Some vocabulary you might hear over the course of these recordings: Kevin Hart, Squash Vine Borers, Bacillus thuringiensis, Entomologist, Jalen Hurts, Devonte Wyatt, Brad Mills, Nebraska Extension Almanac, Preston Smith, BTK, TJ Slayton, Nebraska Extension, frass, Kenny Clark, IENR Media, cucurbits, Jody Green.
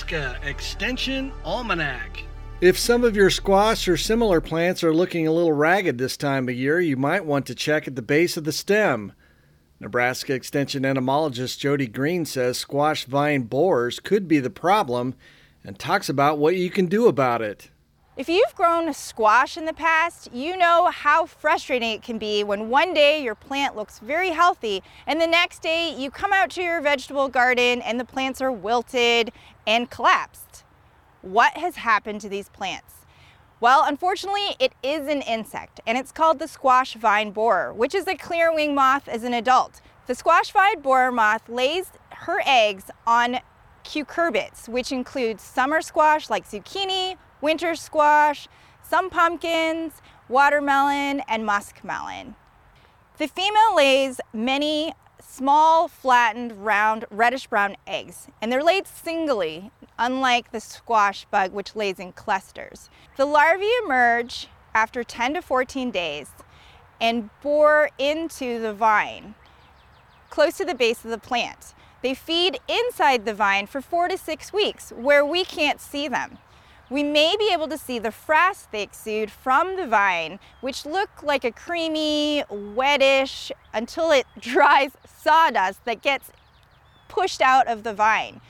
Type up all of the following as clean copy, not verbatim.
Nebraska Extension Almanac. If some of your squash or similar plants are looking a little ragged this time of year, you might want to check at the base of the stem. Nebraska Extension entomologist Jody Green says squash vine borers could be the problem and talks about what you can do about it. If you've grown squash in the past, you know how frustrating it can be when one day your plant looks very healthy and the next day you come out to your vegetable garden and the plants are wilted and collapsed. What has happened to these plants? Well, unfortunately, it is an insect, and it's called the squash vine borer, which is a clearwing moth as an adult. The squash vine borer moth lays her eggs on cucurbits, which includes summer squash like zucchini, winter squash, some pumpkins, watermelon, and muskmelon. The female lays many small, flattened, round, reddish-brown eggs, and they're laid singly, unlike the squash bug, which lays in clusters. The larvae emerge after 10 to 14 days and bore into the vine, close to the base of the plant. They feed inside the vine for 4 to 6 weeks, where we can't see them. We may be able to see the frass they exude from the vine, which look like a creamy, wettish, until it dries, sawdust that gets pushed out of the vine.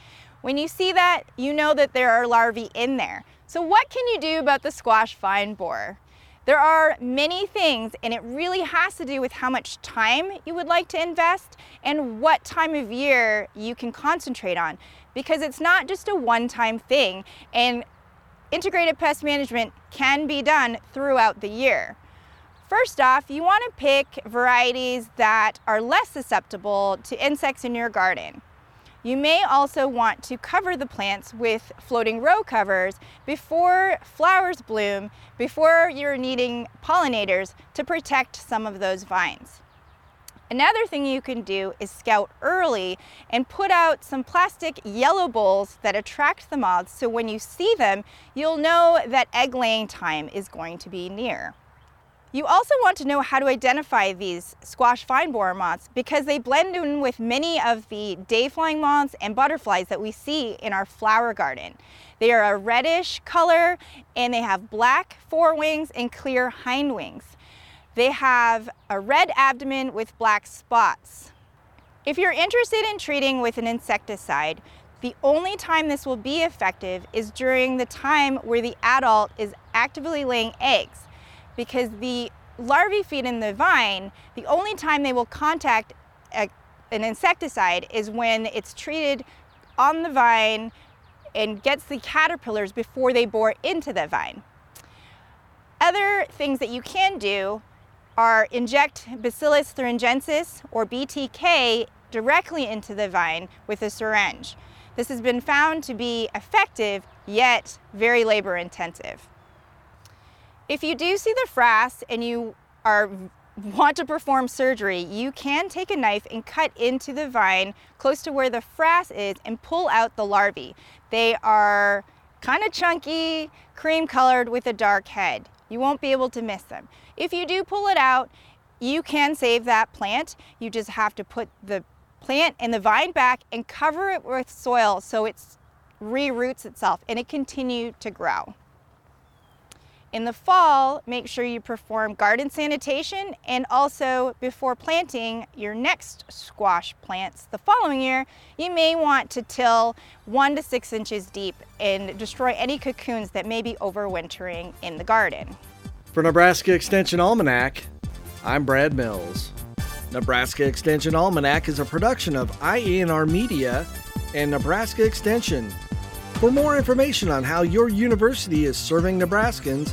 When you see that, you know that there are larvae in there. So what can you do about the squash vine borer? There are many things, and it really has to do with how much time you would like to invest and what time of year you can concentrate on, because it's not just a one-time thing, and integrated pest management can be done throughout the year. First off, you want to pick varieties that are less susceptible to insects in your garden. You may also want to cover the plants with floating row covers before flowers bloom, before you're needing pollinators to protect some of those vines. Another thing you can do is scout early and put out some plastic yellow bowls that attract the moths, so when you see them, you'll know that egg laying time is going to be near. You also want to know how to identify these squash vine borer moths, because they blend in with many of the day flying moths and butterflies that we see in our flower garden. They are a reddish color, and they have black forewings and clear hindwings. They have a red abdomen with black spots. If you're interested in treating with an insecticide, the only time this will be effective is during the time where the adult is actively laying eggs, because the larvae feed in the vine. The only time they will contact an insecticide is when it's treated on the vine and gets the caterpillars before they bore into the vine. Other things that you can do are inject Bacillus thuringiensis, or BTK, directly into the vine with a syringe. This has been found to be effective, yet very labor intensive. If you do see the frass and you want to perform surgery, you can take a knife and cut into the vine close to where the frass is and pull out the larvae. They are kind of chunky, cream colored with a dark head. You won't be able to miss them. If you do pull it out, you can save that plant. You just have to put the plant and the vine back and cover it with soil so it re-roots itself and it continues to grow. In the fall, make sure you perform garden sanitation, and also before planting your next squash plants the following year, you may want to till 1 to 6 inches deep and destroy any cocoons that may be overwintering in the garden. For Nebraska Extension Almanac, I'm Brad Mills. Nebraska Extension Almanac is a production of IENR Media and Nebraska Extension. For more information on how your university is serving Nebraskans,